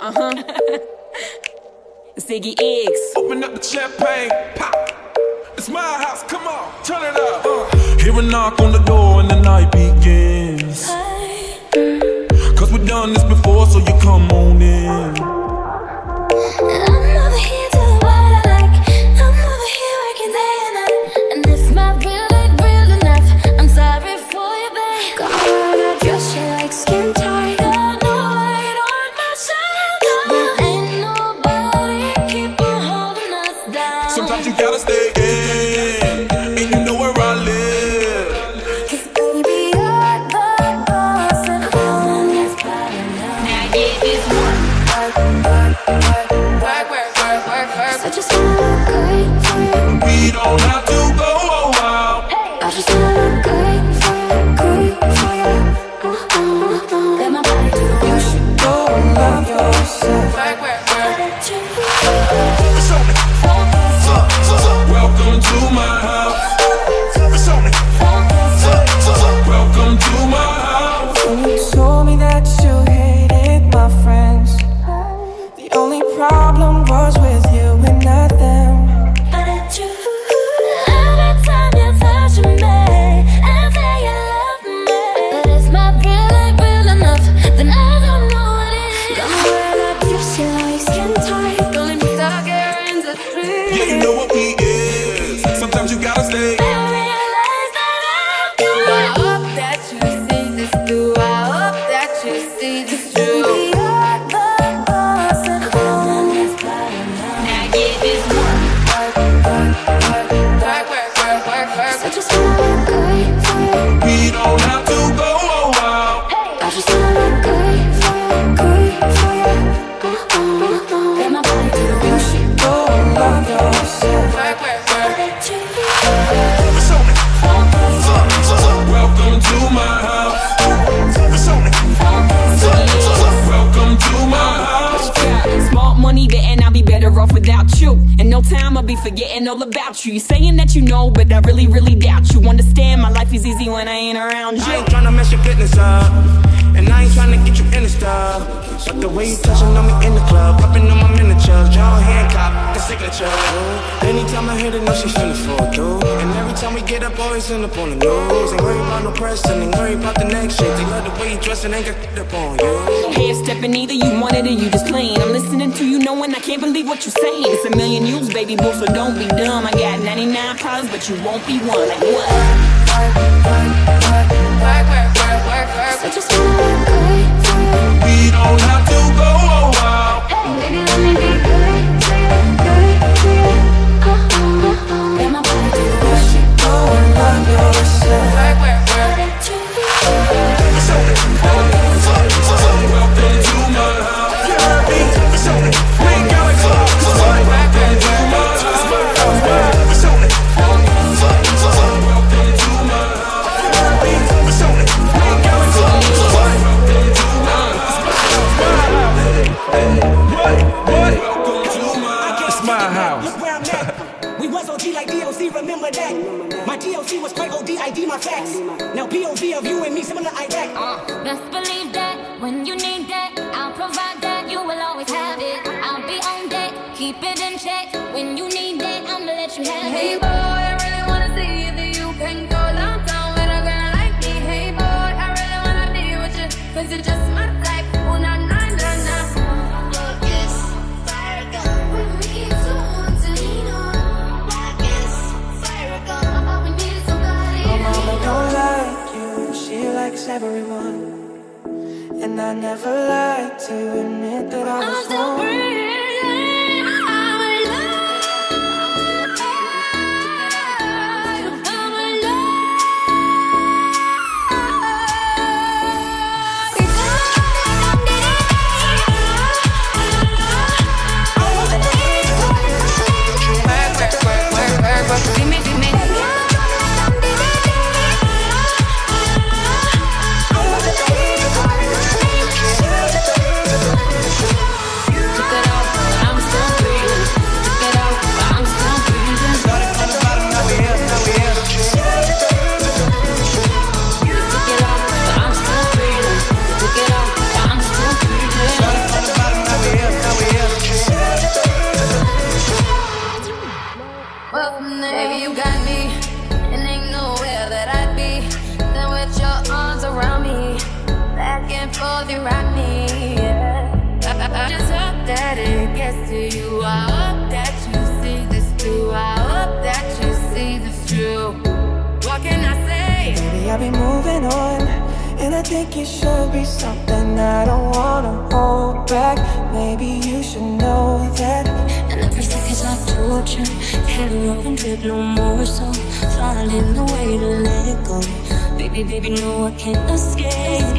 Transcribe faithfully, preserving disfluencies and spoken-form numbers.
Uh-huh. Ziggy X. Open up the champagne, pop. It's my house, come on, turn it up. Uh. Hear a knock on the door and the night begins. Cause we've done this before, so you come on in. I'm over here to the water like I'm over here working day and night. And if my real ain't real enough, I'm sorry for you, babe. Go on, I dress you like skin tight. Sometimes you gotta stay in, and you know where I live. Cause baby, you're the boss, and all is bad enough. Now get this work, work, work, work, work, work, work, work, work. So just look great for you. We don't have to go out. Hey. I just wanna look great for you, great for you. Mm -mm -mm. Let my body do it. You should go and love yourself. Work, work, work. Show me. Welcome to my house. Welcome to my house. When you told me that you hated my friends, the only problem was with you and not them. But it's true. Every time you touch me, I say you love me. But if my real ain't real enough, then I don't know what it is. Got my hair like you, she like skin tight. Don't let me stuck here in the tree. Yeah, you know what we is. Sometimes you gotta stay. I realize that I'm good. I hope that you see this through. I hope that you see this through. Baby, you're the boss, and all is bad enough. Now get this work, work, work, work, work, work, work, work, work. So just wanna great for you. We don't have to go out. Hey. I just wanna great for you, great for you. Let my body do the work. You go and love yourself. Work, work, work. Welcome to my house. Welcome to my house. Smart money, then I'll be better off without you. In no time I'll be forgetting all about you. You saying that you know, but I really, really doubt you. Understand my life is easy when I ain't around you. I ain't tryna mess your business up, and I ain't tryna get you in the stuff. But the way you touching on me in the club, rubbing on my miniatures, John Hancock, the signature. Anytime I hit it, know she finna fall through. And every time we get up, always end up on the news. Ain't worried about no press, and ain't worried about the next shit. They love the way you dress and ain't got up on you. Hair stepping, either you want it or you just playing. I'm listening to you knowing I can't believe what you're saying. It's a million views, baby boo, so don't be dumb. I got ninety-nine problems, but you won't be one. Like what? Work, work, work, work, work, work, work, work. So just wanna be great for you. We don't have to go out. Hey, baby, let me be great for you, great for you. Let my body do the work. You go and love yourself. Work, work, work. Welcome to my house. We gotta go. Remember that. My D O C was quite O D I D my facts. Now P O V of you and me similar I act. uh, Best believe that when you need that, I'll provide that, you will always have it. I'll be on deck, keep it in check. When you need that, I'ma let you have it. Hey boy, I really wanna see if you can go long down with a girl like me. Hey boy, I really wanna be with you, cause you're just my type. Oh na na na na. Your kiss, fire girl, bring me to Angelina. Everyone, and I never like to admit that I was wrong. I'm alive, I'm alive. See me, see me. Took it off. I think it should be something I don't wanna hold back. Maybe you should know that. And every second's like torture. Head open, drip no more, so finding a way to let it go. Baby, baby, no, I can't escape.